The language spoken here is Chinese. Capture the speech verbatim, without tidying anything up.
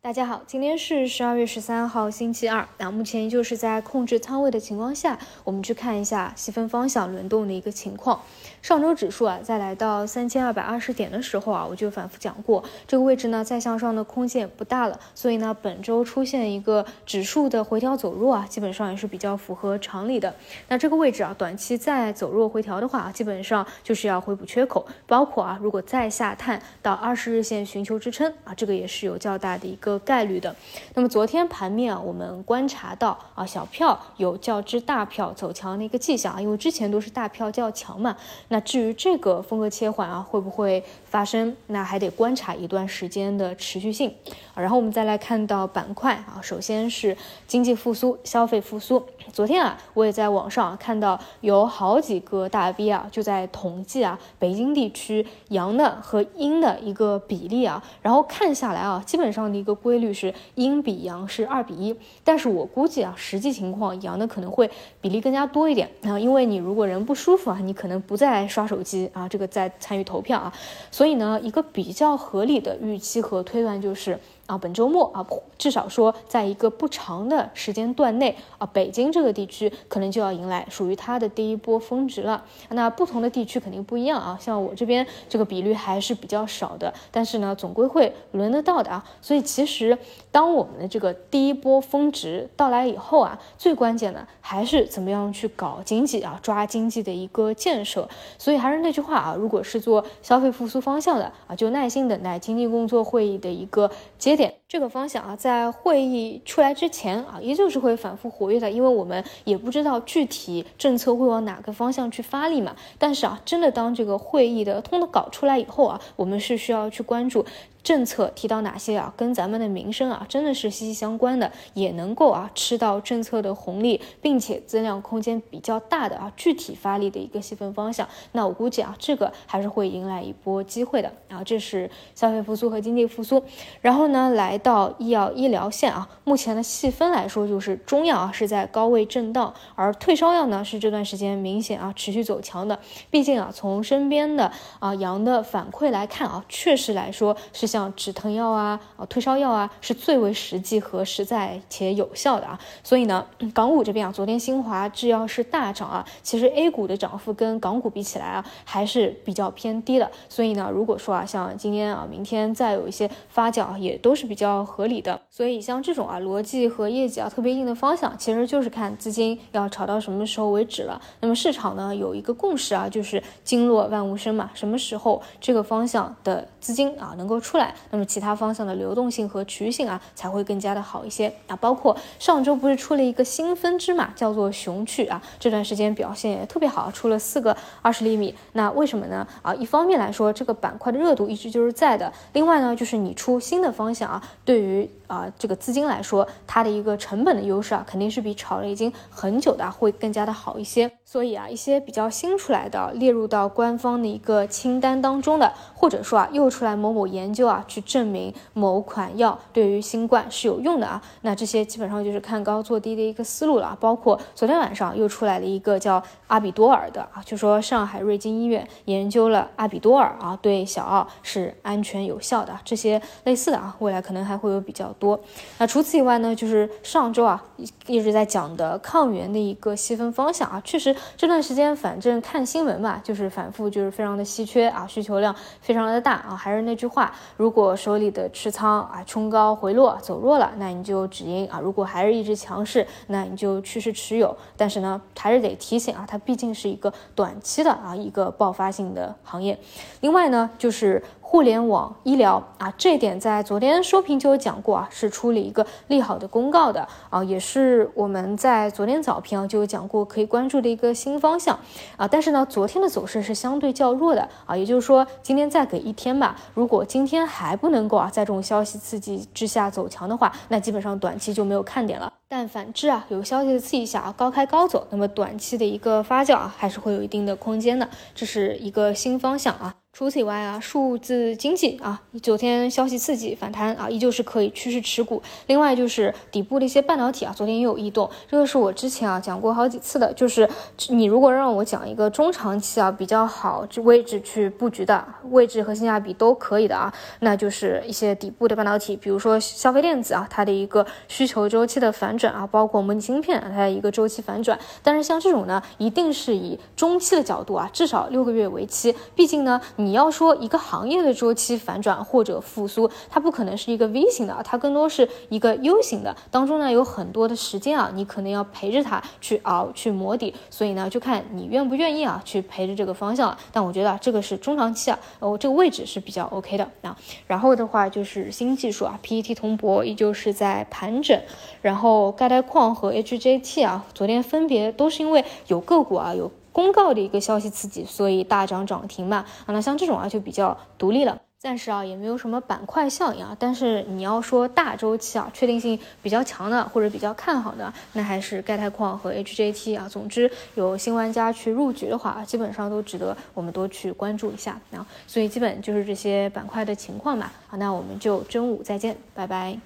大家好，今天是十二月十三号星期二，那、啊、目前依旧是在控制仓位的情况下，我们去看一下细分方向轮动的一个情况。上周指数啊，在来到三千二百二十点的时候啊，我就反复讲过，这个位置呢再向上的空间也不大了，所以呢本周出现一个指数的回调走弱啊，基本上也是比较符合常理的。那这个位置啊，短期再走弱回调的话、啊、基本上就是要回补缺口，包括啊如果再下探到二十日线寻求支撑啊，这个也是有较大的一个概率的。那么昨天盘面啊，我们观察到啊，小票有较之大票走强的一个迹象啊，因为之前都是大票较强嘛。那至于这个风格切换啊，会不会发生，那还得观察一段时间的持续性、啊、然后我们再来看到板块啊，首先是经济复苏、消费复苏。昨天啊，我也在网上、啊、看到有好几个大 V 啊，就在统计啊，北京地区阳的和阴的一个比例啊，然后看下来啊，基本上的一个规律是阴比阳是二比一，但是我估计啊，实际情况阳的可能会比例更加多一点啊，因为你如果人不舒服啊，你可能不再刷手机啊，这个在参与投票啊，所以呢，一个比较合理的预期和推断就是啊，本周末啊，至少说在一个不长的时间段内啊，北京这个地区可能就要迎来属于它的第一波峰值了。那不同的地区肯定不一样啊，像我这边这个比率还是比较少的，但是呢，总归会轮得到的啊。所以其实当我们的这个第一波峰值到来以后啊，最关键的还是怎么样去搞经济啊，抓经济的一个建设。所以还是那句话啊，如果是做消费复苏方向的啊，就耐心等待经济工作会议的一个结。这个方向啊，在会议出来之前啊，依旧是会反复活跃的，因为我们也不知道具体政策会往哪个方向去发力嘛。但是啊，真的当这个会议的通的稿出来以后啊，我们是需要去关注政策提到哪些啊，跟咱们的民生啊，真的是息息相关的，也能够啊吃到政策的红利，并且增量空间比较大的啊，具体发力的一个细分方向。那我估计啊，这个还是会迎来一波机会的啊。这是消费复苏和经济复苏，然后呢，来到医药医疗线啊，目前的细分来说，就是中药啊是在高位震荡，而退烧药呢是这段时间明显啊持续走强的。毕竟啊，从身边的啊阳的反馈来看啊，确实来说是像止疼药啊、啊退烧药啊，是最为实际和实在且有效的啊。所以呢，港股这边啊，昨天新华制药是大涨啊，其实 A 股的涨幅跟港股比起来啊，还是比较偏低的。所以呢，如果说啊，像今天啊、明天再有一些发酵，也都是比较合理的。所以像这种啊，逻辑和业绩啊特别硬的方向，其实就是看资金要炒到什么时候为止了。那么市场呢有一个共识啊，就是经络万物生嘛，什么时候这个方向的资金啊能够出来，那么其他方向的流动性和区域性啊才会更加的好一些啊。包括上周不是出了一个新分支嘛，叫做熊趣啊，这段时间表现也特别好，出了四个二十厘米。那为什么呢？啊，一方面来说，这个板块的热度一直就是在的；另外呢，就是你出新的方向啊，对于啊、呃、这个资金来说，它的一个成本的优势啊，肯定是比炒了已经很久的、啊、会更加的好一些。所以啊，一些比较新出来的列入到官方的一个清单当中的，或者说啊又出来某某研究啊去证明某款药对于新冠是有用的啊，那这些基本上就是看高做低的一个思路了、啊。包括昨天晚上又出来了一个叫阿比多尔的啊，就说上海瑞金医院研究了阿比多尔啊对小奥是安全有效的，这些类似的啊，未来可能还会有比较多。那除此以外呢，就是上周啊一直在讲的抗原的一个细分方向啊，确实这段时间反正看新闻嘛，就是反复就是非常的稀缺啊，需求量非常的大啊。还是那句话，如果手里的持仓啊冲高回落走弱了，那你就止盈啊；如果还是一直强势，那你就趋势持有。但是呢，还是得提醒啊，它毕竟是一个短期的啊一个爆发性的行业。另外呢，就是互联网医疗啊，这点在昨天收评就有讲过啊，是出了一个利好的公告的啊，也是我们在昨天早评、啊、就有讲过可以关注的一个新方向啊。但是呢，昨天的走势是相对较弱的啊，也就是说今天再给一天吧，如果今天还不能够啊在这种消息刺激之下走强的话，那基本上短期就没有看点了。但反之啊，有消息的刺激下啊，高开高走，那么短期的一个发酵啊，还是会有一定的空间的，这是一个新方向啊。除此以外啊，数字经济啊，昨天消息刺激反弹啊，依旧是可以趋势持股。另外就是底部的一些半导体啊，昨天也有异动，这个是我之前啊讲过好几次的，就是你如果让我讲一个中长期啊比较好位置去布局的，位置和性价比都可以的啊，那就是一些底部的半导体，比如说消费电子啊，它的一个需求周期的反转啊，包括模拟芯片、啊、它的一个周期反转。但是像这种呢，一定是以中期的角度啊，至少六个月为期，毕竟呢你。你要说一个行业的周期反转或者复苏，它不可能是一个 V 型的，它更多是一个 U 型的，当中呢有很多的时间啊，你可能要陪着它去熬去磨底，所以呢就看你愿不愿意啊去陪着这个方向。但我觉得、啊、这个是中长期啊，哦这个位置是比较 OK 的啊。然后的话就是新技术啊 ，P E T 铜箔依旧是在盘整，然后钙钛矿和 H J T 啊，昨天分别都是因为有个股啊有。公告的一个消息刺激，所以大涨涨停嘛啊，那像这种啊就比较独立了，暂时啊也没有什么板块效应啊，但是你要说大周期啊确定性比较强的或者比较看好的，那还是钙钛矿和 H J T 啊，总之有新玩家去入局的话、啊、基本上都值得我们多去关注一下啊，所以基本就是这些板块的情况嘛啊，那我们就周五再见，拜拜。